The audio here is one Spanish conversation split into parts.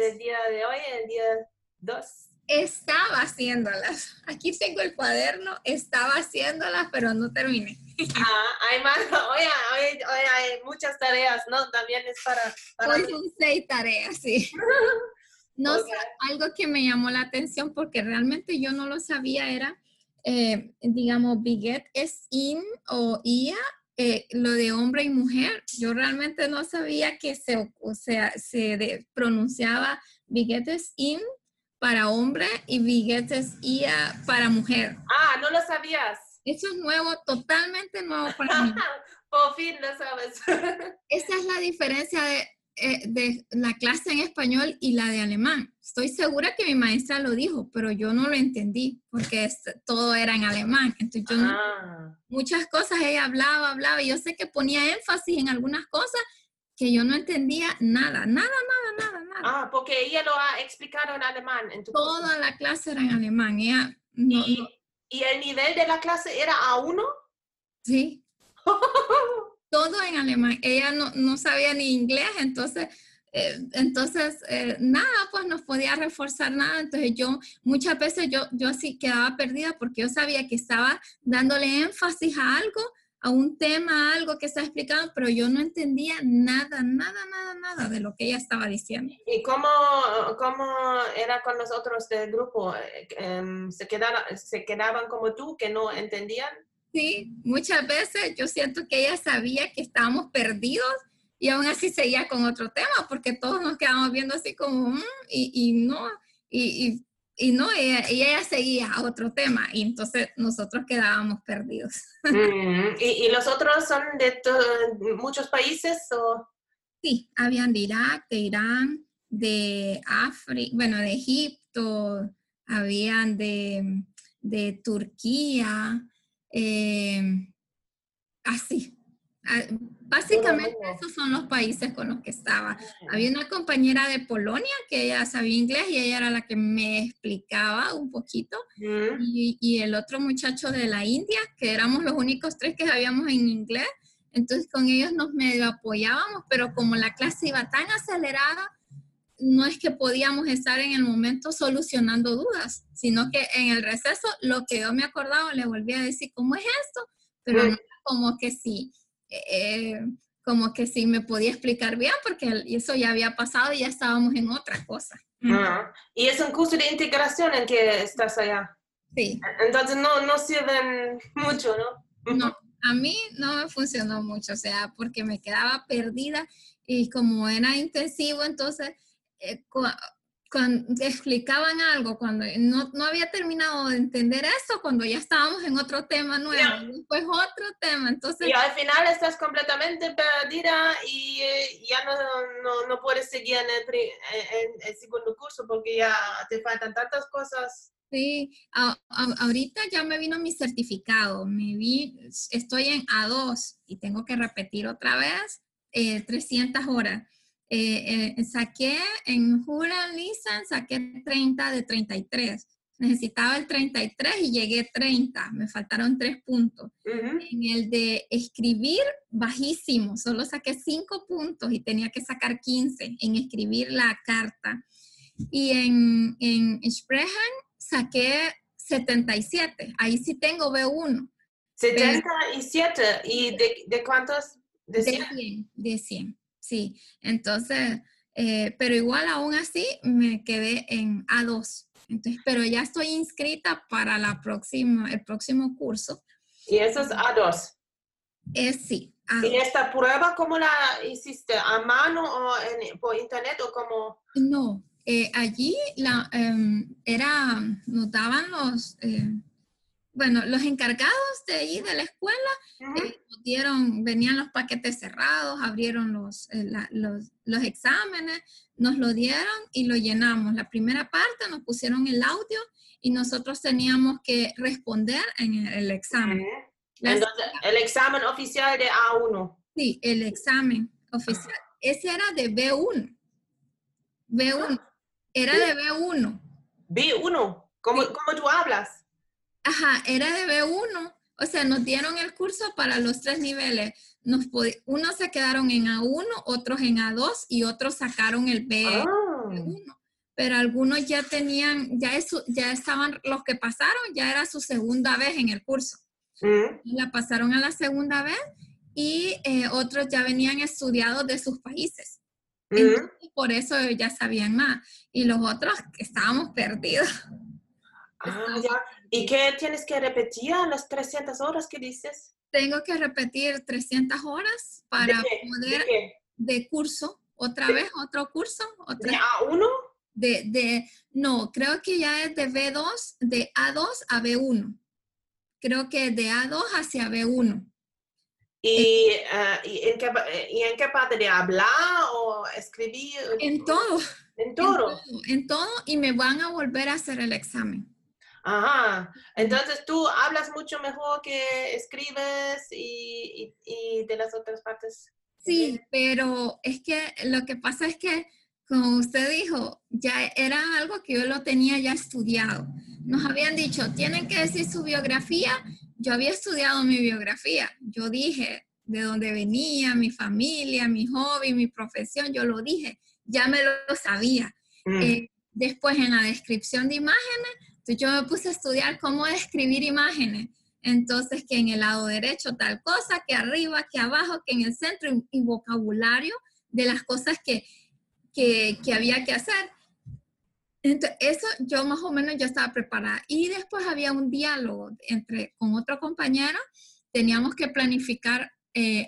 del día de hoy, el día 2. Estaba haciéndolas. Aquí tengo el cuaderno, estaba haciéndolas, pero no terminé. Ah, hay más, hoy hay muchas tareas, ¿no? También es para hoy son 6 tareas, sí. No, okay. Algo que me llamó la atención porque realmente yo no lo sabía era, digamos, biget es in o ia, lo de hombre y mujer. Yo realmente no sabía que se pronunciaba biget es in para hombre y biget es ia para mujer. Ah, no lo sabías. Eso es nuevo, totalmente nuevo para mí. Por fin lo sabes. Esa es la diferencia de la clase en español y la de alemán. Estoy segura que mi maestra lo dijo, pero yo no lo entendí porque todo era en alemán. Entonces yo no, muchas cosas ella hablaba y yo sé que ponía énfasis en algunas cosas que yo no entendía nada. Ah, porque ella lo ha explicado en alemán. En toda la clase era en alemán. Ella no, ¿Y el nivel de la clase era A1? Sí. Todo en alemán. Ella no sabía ni inglés, entonces nada, pues no podía reforzar nada. Entonces yo, muchas veces yo sí quedaba perdida porque yo sabía que estaba dándole énfasis a algo, a un tema, a algo que estaba explicando, pero yo no entendía nada de lo que ella estaba diciendo. ¿Y cómo era con los otros del grupo? ¿Se quedaban como tú, que no entendían? Sí, muchas veces yo siento que ella sabía que estábamos perdidos y aún así seguía con otro tema, porque todos nos quedábamos viendo así como, ella seguía a otro tema y entonces nosotros quedábamos perdidos. ¿Y los otros son de muchos países? ¿O? Sí, habían de Irak, de Irán, de África, bueno, de Egipto, habían de Turquía, así. Básicamente esos son los países con los que estaba. Había una compañera de Polonia que ella sabía inglés y ella era la que me explicaba un poquito. Y el otro muchacho de la India, que éramos los únicos 3 que sabíamos en inglés. Entonces con ellos nos medio apoyábamos, pero como la clase iba tan acelerada, no es que podíamos estar en el momento solucionando dudas, sino que en el receso lo que yo me acordaba le volví a decir, ¿cómo es esto? Pero no, como que sí me podía explicar bien porque eso ya había pasado y ya estábamos en otra cosa. Y es un curso de integración en que estás allá. Sí. Entonces no sirven mucho, ¿no? No, a mí no me funcionó mucho, o sea, porque me quedaba perdida y como era intensivo, entonces cuando explicaban algo, cuando no había terminado de entender eso, cuando ya estábamos en otro tema nuevo, después otro tema, entonces... Y al final estás completamente perdida y ya no puedes seguir en el segundo curso porque ya te faltan tantas cosas. Sí, ahorita ya me vino mi certificado, estoy en A2 y tengo que repetir otra vez 300 horas. Saqué en Jura-Lisan, saqué 30 de 33. Necesitaba el 33 y llegué 30. Me faltaron 3 puntos. En el de escribir, bajísimo. Solo saqué 5 puntos y tenía que sacar 15 en escribir la carta. Y en Sprechen saqué 77. Ahí sí tengo B1. 77. ¿Y de cuántos? De 100. De 100. Sí, entonces, pero igual aún así me quedé en A2. Entonces, pero ya estoy inscrita para el próximo curso. ¿Y eso es A2? Sí. A2. ¿Y esta prueba cómo la hiciste? ¿A mano o por internet o cómo? No, allí nos daban los... los encargados de ahí de la escuela venían los paquetes cerrados, abrieron los exámenes, nos lo dieron y lo llenamos. La primera parte nos pusieron el audio y nosotros teníamos que responder en el examen. Entonces, el examen oficial de A1. Sí, el examen oficial. Ese era de B1. Era de B1. ¿B1? ¿Cómo tú hablas? Ajá, era de B1, o sea, nos dieron el curso para los 3 niveles. Unos se quedaron en A1, otros en A2 y otros sacaron el B1. algunos, pero algunos ya tenían, ya estaban los que pasaron, ya era su segunda vez en el curso. La pasaron a la segunda vez y otros ya venían estudiados de sus países. Entonces, por eso ya sabían más. Y los otros estábamos perdidos. Ya. ¿Y qué tienes que repetir a las 300 horas que dices? Tengo que repetir 300 horas para poder... ¿De curso? ¿Otra vez? ¿Otro curso? ¿De A1? No, creo que ya es de B2, de A2 a B1. Creo que de A2 hacia B1. ¿Y en qué parte? ¿De hablar o escribir? En todo. En todo. En todo, y me van a volver a hacer el examen. Ajá. Entonces tú hablas mucho mejor que escribes y de las otras partes. Sí, pero es que lo que pasa es que, como usted dijo, ya era algo que yo lo tenía ya estudiado. Nos habían dicho, tienen que decir su biografía. Yo había estudiado mi biografía. Yo dije de dónde venía, mi familia, mi hobby, mi profesión. Yo lo dije. Ya me lo sabía. Después en la descripción de imágenes, entonces yo me puse a estudiar cómo describir imágenes. Entonces, que en el lado derecho tal cosa, que arriba, que abajo, que en el centro, y vocabulario de las cosas que había que hacer. Entonces, eso yo más o menos ya estaba preparada. Y después había un diálogo con otro compañero. Teníamos que planificar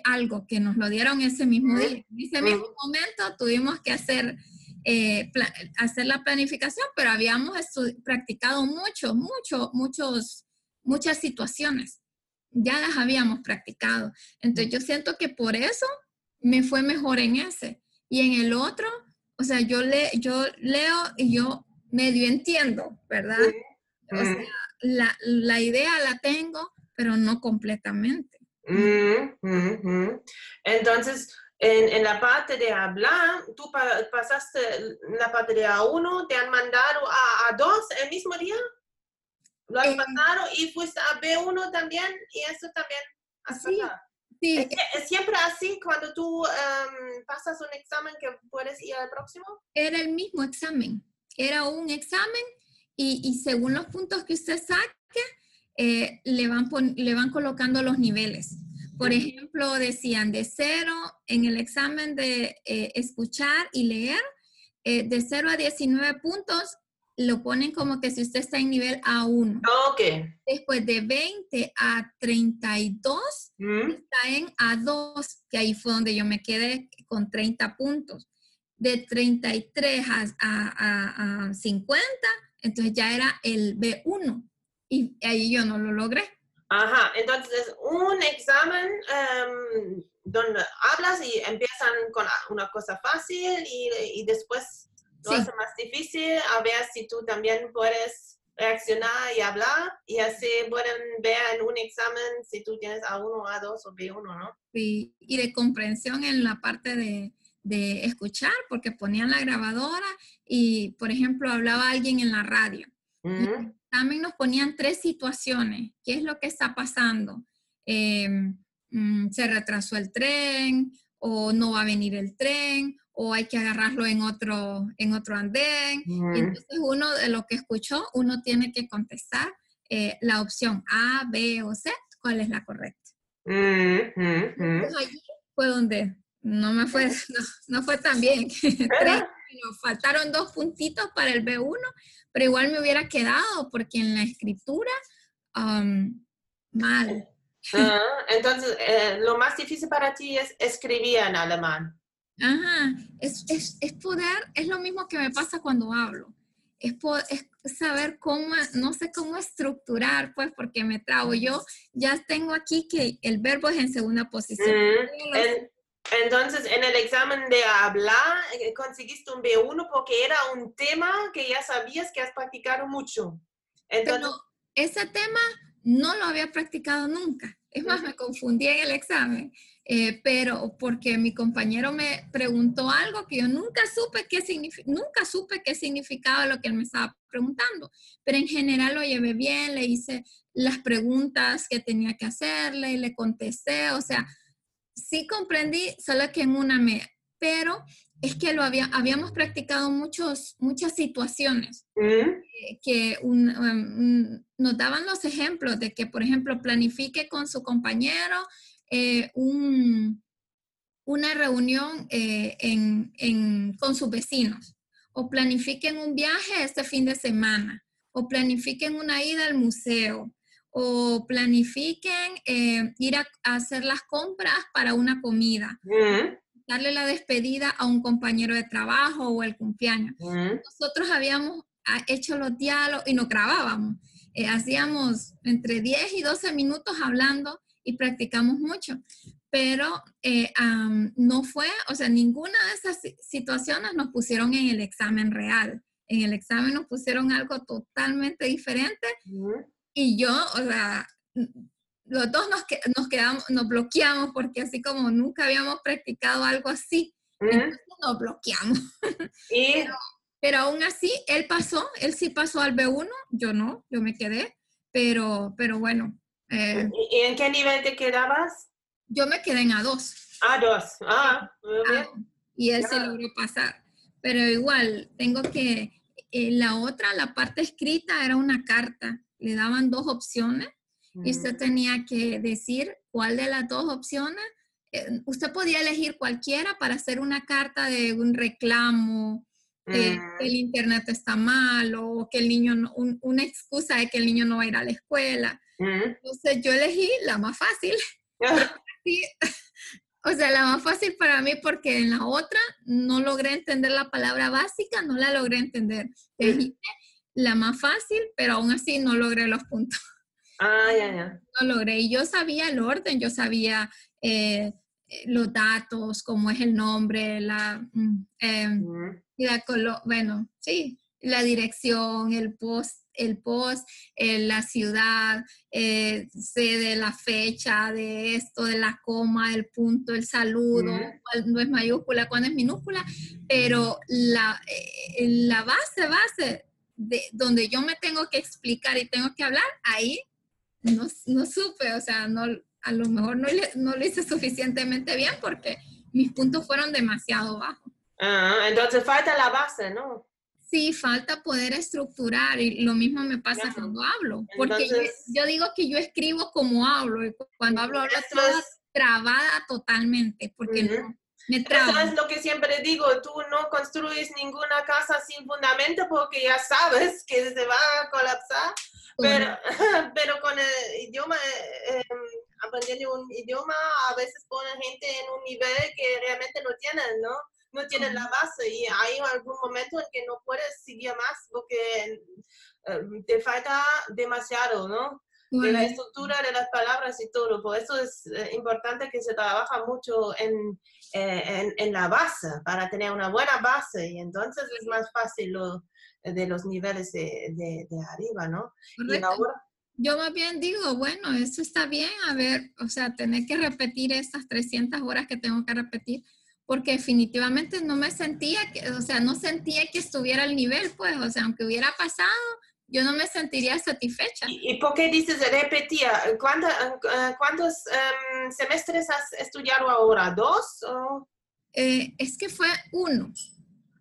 algo que nos lo dieron ese mismo día. En ese mismo momento tuvimos que hacer la planificación, pero habíamos practicado muchas situaciones, ya las habíamos practicado. Entonces yo siento que por eso me fue mejor en ese. Y en el otro, o sea, yo leo y yo medio entiendo, ¿verdad? O sea, la idea la tengo, pero no completamente. Entonces, en la parte de hablar, tú pasaste la parte de A1, te han mandado a A2 el mismo día. Lo has pasado y fuiste a B1 también, y eso también has pasado. Sí. ¿Es siempre así cuando tú pasas un examen que puedes ir al próximo? Era el mismo examen. Era un examen y según los puntos que usted saque, le van colocando los niveles. Por ejemplo, decían de cero en el examen de escuchar y leer, de 0 a 19 puntos, lo ponen como que si usted está en nivel A1. Okay. Después de 20 a 32, está en A2, que ahí fue donde yo me quedé con 30 puntos. De 33 a 50, entonces ya era el B1. Y ahí yo no lo logré. Ajá, entonces es un examen donde hablas y empiezan con una cosa fácil y después... Lo hace más difícil, a ver si tú también puedes reaccionar y hablar, y así pueden ver en un examen si tú tienes A1, A2 o B1, ¿no? Sí, y de comprensión en la parte de escuchar, porque ponían la grabadora y, por ejemplo, hablaba alguien en la radio. También nos ponían 3 situaciones. ¿Qué es lo que está pasando? ¿Se retrasó el tren? ¿O no va a venir el tren? ¿O hay que agarrarlo en otro andén? Y entonces uno de lo que escuchó, uno tiene que contestar la opción A, B o C, cuál es la correcta. Entonces allí fue donde no me fue, no fue tan bien. 3, pero faltaron 2 puntitos para el B1, pero igual me hubiera quedado porque en la escritura, mal. Entonces, lo más difícil para ti es escribir en alemán. Ajá, es poder, es lo mismo que me pasa cuando hablo, es saber cómo, no sé cómo estructurar, pues, porque me trabo. Yo ya tengo aquí que el verbo es en segunda posición. Entonces, en el examen de hablar, conseguiste un B1 porque era un tema que ya sabías que has practicado mucho. Entonces, pero ese tema no lo había practicado nunca. Es más, me confundí en el examen, pero porque mi compañero me preguntó algo que yo nunca supe qué significaba lo que él me estaba preguntando. Pero en general lo llevé bien, le hice las preguntas que tenía que hacerle y le contesté. O sea, sí comprendí, solo que en una pero es que lo habíamos practicado muchas situaciones que nos daban los ejemplos de que, por ejemplo, planifique con su compañero una reunión con sus vecinos, o planifiquen un viaje este fin de semana, o planifiquen una ida al museo, o planifiquen ir a hacer las compras para una comida. Darle la despedida a un compañero de trabajo o el cumpleaños. Nosotros habíamos hecho los diálogos y nos grabábamos. Hacíamos entre 10 y 12 minutos hablando y practicamos mucho. Pero no fue, o sea, ninguna de esas situaciones nos pusieron en el examen real. En el examen nos pusieron algo totalmente diferente. Y yo, o sea, los dos nos bloqueamos porque así como nunca habíamos practicado algo así, entonces nos bloqueamos. ¿Sí? Pero aún así, él sí pasó al B1, yo no, yo me quedé, pero bueno. ¿Y en qué nivel te quedabas? Yo me quedé en A2. A2, muy bien. Y él se logró pasar. Pero igual, tengo que, la parte escrita era una carta, le daban dos opciones. Y usted tenía que decir cuál de las dos opciones. Usted podía elegir cualquiera para hacer una carta de un reclamo, que el internet está mal, o que el niño, una excusa de que el niño no va a ir a la escuela. Entonces yo elegí la más fácil. O sea, la más fácil para mí, porque en la otra no logré entender la palabra básica, no la logré entender. Elegí la más fácil, pero aún así no logré los puntos. No logré. Y yo sabía el orden, yo sabía los datos, cómo es el nombre, la color, bueno, sí, la dirección, el post, la ciudad, sé de la fecha, de esto, de la coma, el punto, el saludo, cuándo es mayúscula, cuándo es minúscula, pero la base de donde yo me tengo que explicar y tengo que hablar, ahí no supe, o sea, a lo mejor no lo hice suficientemente bien porque mis puntos fueron demasiado bajos. Entonces falta la base, ¿no? Sí, falta poder estructurar, y lo mismo me pasa cuando hablo, porque entonces, yo digo que yo escribo como hablo, y cuando hablo trabada totalmente, porque eso es lo que siempre digo, tú no construyes ninguna casa sin fundamento porque ya sabes que se va a colapsar. Pero con el idioma, aprendiendo un idioma, a veces pone gente en un nivel que realmente no tienen, ¿no? No tienen la base, y hay algún momento en que no puedes seguir más porque te falta demasiado, ¿no? De la estructura de las palabras y todo. Por eso es importante que se trabaja mucho en la base, para tener una buena base, y entonces es más fácil de los niveles de arriba, ¿no? Y ahora, yo más bien digo, bueno, eso está bien, a ver, o sea, tener que repetir estas 300 horas que tengo que repetir, porque definitivamente no me sentía, o sea, no sentía que estuviera al nivel, pues, o sea, aunque hubiera pasado, yo no me sentiría satisfecha. ¿Y por qué dices repetir? ¿Cuántos semestres has estudiado ahora? ¿Dos? Es que fue uno.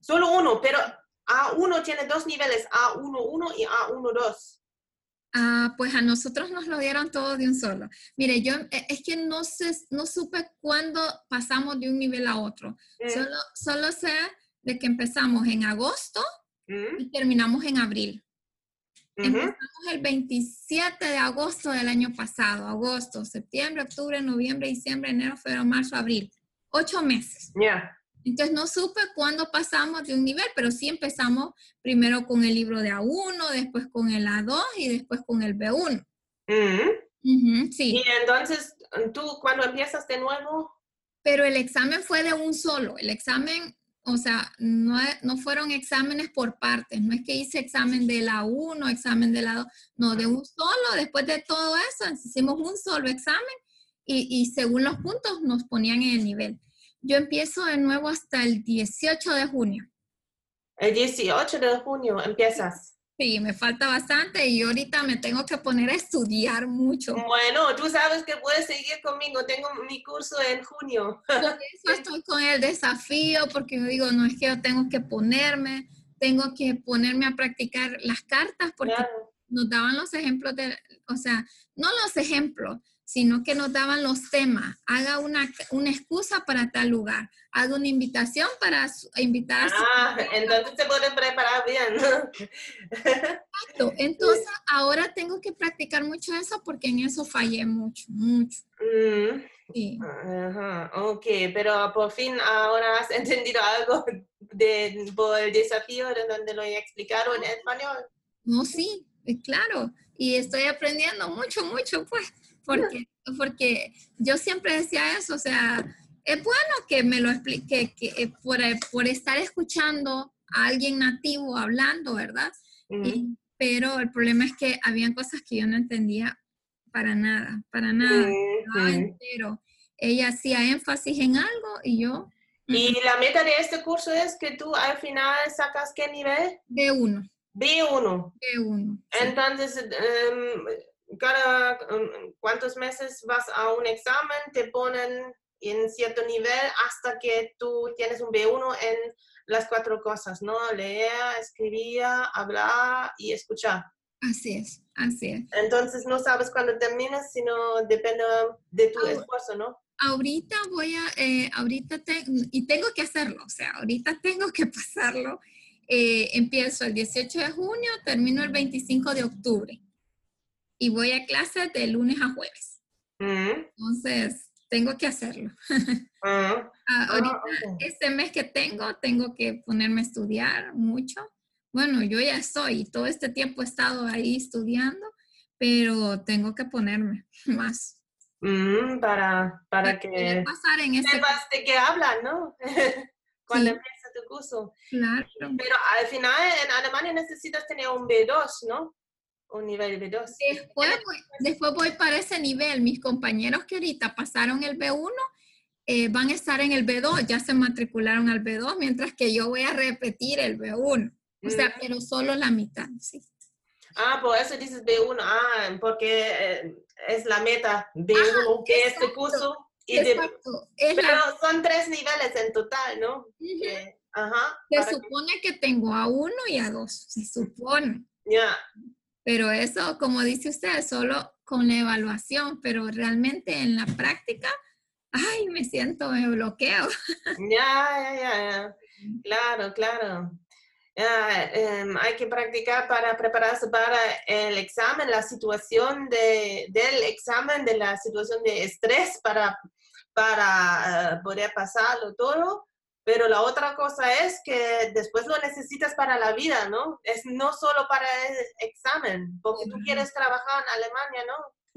Solo uno, pero A1 tiene dos niveles, A1-1 y A1-2. Pues a nosotros nos lo dieron todo de un solo. Mire, yo es que no supe cuándo pasamos de un nivel a otro. Solo sé de que empezamos en agosto y terminamos en abril. Empezamos el 27 de agosto del año pasado. Agosto, septiembre, octubre, noviembre, diciembre, enero, febrero, marzo, abril. 8 meses. Entonces no supe cuándo pasamos de un nivel, pero sí empezamos primero con el libro de A1, después con el A2 y después con el B1. Sí. Y entonces, ¿tú cuándo empiezas de nuevo? Pero el examen fue de un solo. El examen, o sea, no fueron exámenes por partes. No es que hice examen de la A1, examen de la A2. No, de un solo. Después de todo eso, hicimos un solo examen y según los puntos nos ponían en el nivel. Yo empiezo de nuevo hasta el 18 de junio. El 18 de junio empiezas. Sí, me falta bastante y ahorita me tengo que poner a estudiar mucho. Bueno, tú sabes que puedes seguir conmigo. Tengo mi curso en junio. Por eso estoy con el desafío, porque yo digo, no es que yo tengo que ponerme a practicar las cartas, porque claro, nos daban los ejemplos, o sea, no los ejemplos, sino que nos daban los temas. Haga una excusa para tal lugar. Haga una invitación para invitar a su familia. Entonces se puede preparar bien, ¿no? Exacto. Entonces ahora tengo que practicar mucho eso porque en eso fallé mucho, mucho. Sí. Ok, pero por fin ahora has entendido algo por el desafío de donde lo he explicado en español. No, sí, claro. Y estoy aprendiendo mucho, mucho, pues. Porque yo siempre decía eso, o sea, es bueno que me lo explique, que por estar escuchando a alguien nativo hablando, ¿verdad? Pero el problema es que habían cosas que yo no entendía para nada, pero ella hacía énfasis en algo y yo... ¿Y la meta de este curso es que tú al final sacas qué nivel? B1. B1. B1. Entonces... cada cuántos meses vas a un examen, te ponen en cierto nivel hasta que tú tienes un B1 en las 4 cosas, ¿no? Leer, escribir, hablar y escuchar. Así es, así es. Entonces no sabes cuándo terminas, sino depende de tu esfuerzo, ¿no? Ahorita voy a, y tengo que hacerlo, o sea, ahorita tengo que pasarlo. Empiezo el 18 de junio, termino el 25 de octubre. Y voy a clases de lunes a jueves. Entonces, tengo que hacerlo. Ahorita, este mes que tengo que ponerme a estudiar mucho. Bueno, yo ya estoy. Todo este tiempo he estado ahí estudiando, pero tengo que ponerme más. Para que sepas de qué hablan, ¿no? Cuando empieza tu curso. Claro. Pero al final, en Alemania necesitas tener un B2, ¿no? Un nivel B2. Después voy para ese nivel. Mis compañeros que ahorita pasaron el B1 van a estar en el B2. Ya se matricularon al B2, mientras que yo voy a repetir el B1. O sea, pero solo la mitad, sí. Por eso dices B1. Porque es la meta B1 que es tu curso. Pero son 3 niveles en total, ¿no? Se supone que tengo A1 y A2. Se supone. Pero eso, como dice usted, solo con la evaluación, pero realmente en la práctica, ay, me siento, me bloqueo. Ya. Claro. Hay que practicar para prepararse para el examen, la situación del examen, de la situación de estrés para poder pasarlo todo. Pero la otra cosa es que después lo necesitas para la vida, ¿no? Es no solo para el examen, porque tú quieres trabajar en Alemania, ¿no?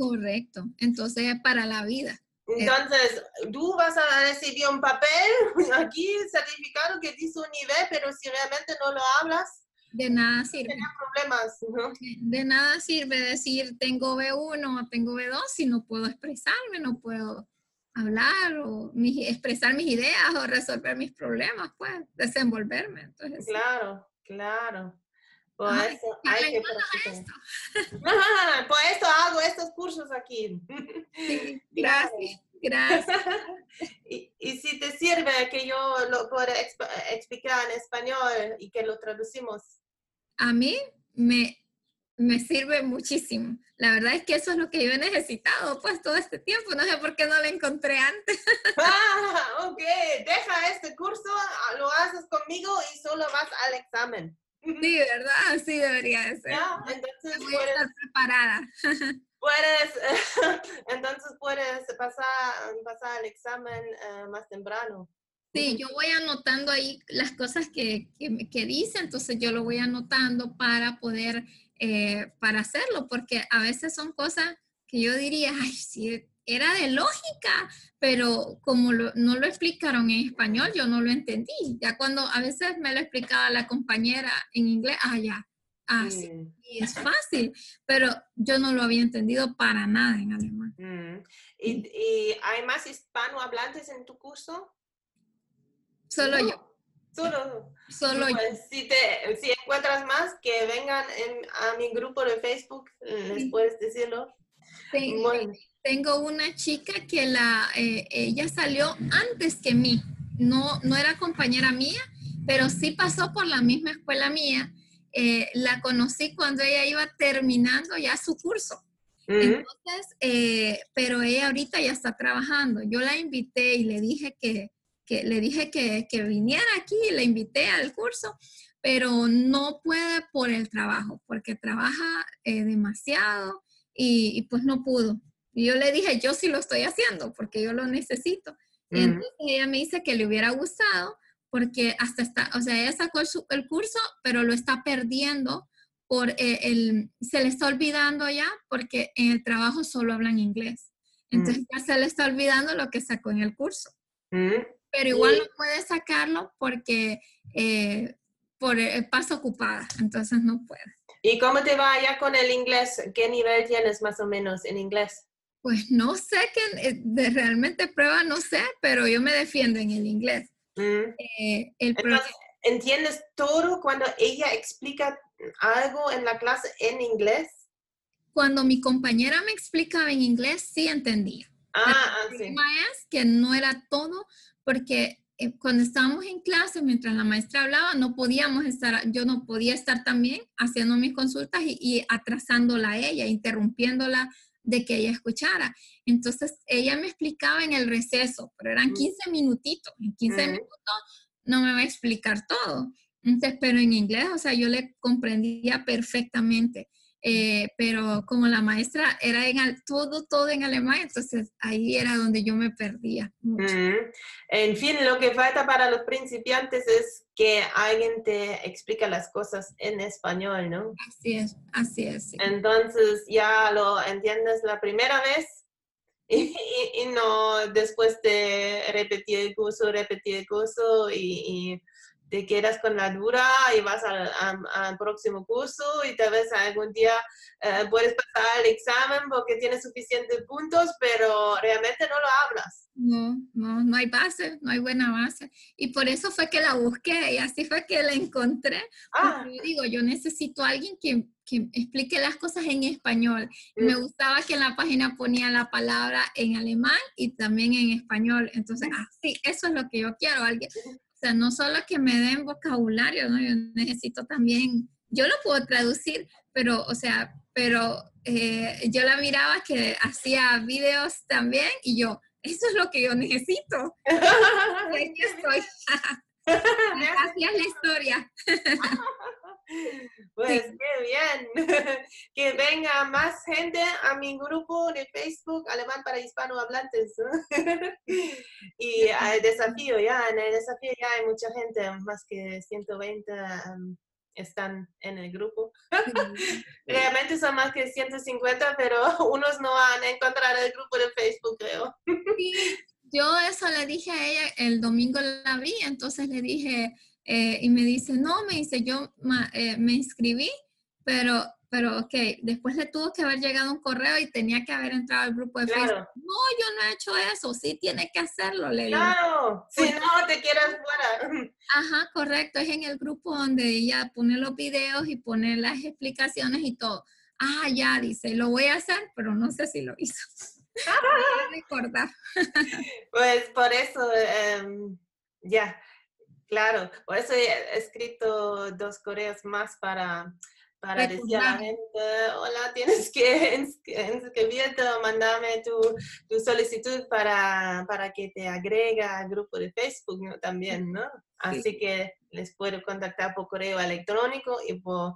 Correcto. Entonces es para la vida. Entonces, tú vas a recibir un papel aquí, certificado que dice un nivel, pero si realmente no lo hablas, de nada sirve. Tienes problemas, ¿no? De nada sirve decir tengo B1 o tengo B2 si no puedo expresarme, no puedo... hablar o expresar mis ideas o resolver mis problemas, pues, desenvolverme. Entonces, claro. Por eso hay que practicar. Por eso hago estos cursos aquí. Sí, gracias. Y si te sirve que yo lo pueda explicar en español y que lo traducimos. A mí me sirve muchísimo. La verdad es que eso es lo que yo he necesitado, pues, todo este tiempo. No sé por qué no lo encontré antes. Ok. Deja este curso, lo haces conmigo y solo vas al examen. Sí, ¿verdad? Sí debería de ser. Entonces voy a estar preparada. Entonces puedes pasar al examen más temprano. Sí, yo voy anotando ahí las cosas que dice, entonces yo lo voy anotando para poder, para hacerlo, porque a veces son cosas que yo diría, ay, sí, era de lógica, pero como no lo explicaron en español, yo no lo entendí. Ya cuando a veces me lo explicaba la compañera en inglés, sí, es fácil, pero yo no lo había entendido para nada en alemán. ¿Y hay más hispanohablantes en tu curso? Solo yo. Solo si encuentras más que vengan a mi grupo de Facebook, les puedes decirlo. Sí, bueno. Tengo una chica que ella salió antes que mí, no era compañera mía, pero sí pasó por la misma escuela mía. La conocí cuando ella iba terminando ya su curso. Entonces, pero ella ahorita ya está trabajando. Yo la invité y le dije que viniera aquí, la invité al curso, pero no puede por el trabajo, porque trabaja demasiado y pues no pudo. Y yo le dije, yo sí lo estoy haciendo, porque yo lo necesito. Y entonces ella me dice que le hubiera gustado, porque hasta está, o sea, ella sacó el curso, pero lo está perdiendo, se le está olvidando ya, porque en el trabajo solo hablan inglés. Entonces ya se le está olvidando lo que sacó en el curso. Pero igual no puede sacarlo porque pasa ocupada, entonces no puede. ¿Y cómo te va allá con el inglés? ¿Qué nivel tienes más o menos en inglés? Pues no sé, realmente prueba no sé, pero yo me defiendo en el inglés. Entonces, ¿entiendes todo cuando ella explica algo en la clase en inglés? Cuando mi compañera me explicaba en inglés, sí entendía. El problema es que no era todo, porque cuando estábamos en clase, mientras la maestra hablaba, yo no podía estar también haciendo mis consultas y atrasándola a ella, interrumpiéndola de que ella escuchara. Entonces, ella me explicaba en el receso, pero eran 15 minutitos. En 15 minutos no me va a explicar todo. Entonces, pero en inglés, o sea, yo le comprendía perfectamente. Pero como la maestra era todo en alemán, entonces ahí era donde yo me perdía mucho. En fin, lo que falta para los principiantes es que alguien te explica las cosas en español, ¿no? Así es, sí. Entonces ya lo entiendes la primera vez y no después de repetir el curso y te quedas con la duda y vas al próximo curso y tal vez algún día puedes pasar el examen porque tienes suficientes puntos, pero realmente no lo hablas. No hay base, no hay buena base. Y por eso fue que la busqué y así fue que la encontré. Porque yo digo, yo necesito a alguien que explique las cosas en español. Me gustaba que en la página ponía la palabra en alemán y también en español. Entonces, sí, eso es lo que yo quiero, alguien... O sea, no solo que me den vocabulario, ¿no? Yo necesito también, yo lo puedo traducir, pero, o sea, yo la miraba que hacía videos también y yo, eso es lo que yo necesito. Aquí estoy. Gracias la historia. Pues qué bien. Que venga más gente a mi grupo de Facebook Alemán para Hispanohablantes. Y en el desafío ya hay mucha gente, más que 120 están en el grupo. Realmente son más que 150, pero unos no van a encontrar el grupo de Facebook, creo. Yo eso le dije a ella, el domingo la vi, entonces le dije, y me dice, yo me inscribí, pero ok, después le tuvo que haber llegado un correo y tenía que haber entrado al grupo de Facebook. No, yo no he hecho eso, sí tiene que hacerlo, le digo. Claro, si no te quieras fuera. Ajá, correcto, es en el grupo donde ella pone los videos y pone las explicaciones y todo. Ah, ya, dice, lo voy a hacer, pero no sé si lo hizo. Recordar. Pues por eso, claro, por eso he escrito 2 correos más para decir a la gente, hola, tienes que inscribirte o mandarme tu solicitud para que te agregue al grupo de Facebook, ¿no? También, ¿no? Así que les puedo contactar por correo electrónico y por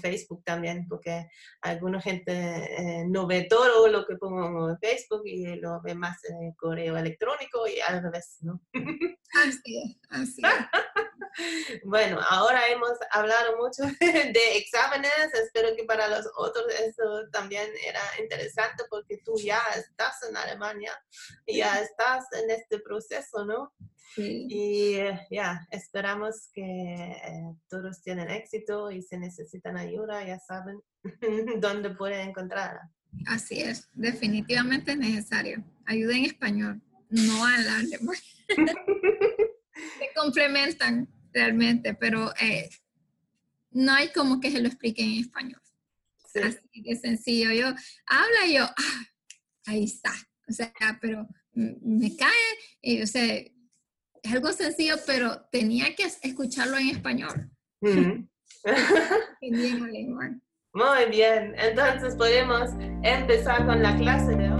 Facebook también, porque alguna gente no ve todo lo que pongo en Facebook y lo ve más en el correo electrónico y al revés, ¿no? Así es. Bueno, ahora hemos hablado mucho de exámenes. Espero que para los otros eso también era interesante porque tú ya estás en Alemania y ya estás en este proceso, ¿no? Sí. Y esperamos que todos tienen éxito y si necesitan ayuda ya saben dónde pueden encontrarla. Así es, definitivamente es necesario. Ayuda en español, no al alemán. Se complementan. realmente, pero no hay como que se lo explique en español. Sí. Así de sencillo. Yo habla y yo, ah, ahí está. O sea, pero me cae, y, o sea, es algo sencillo, pero tenía que escucharlo en español. Mm-hmm. Muy bien, entonces podemos empezar con la clase de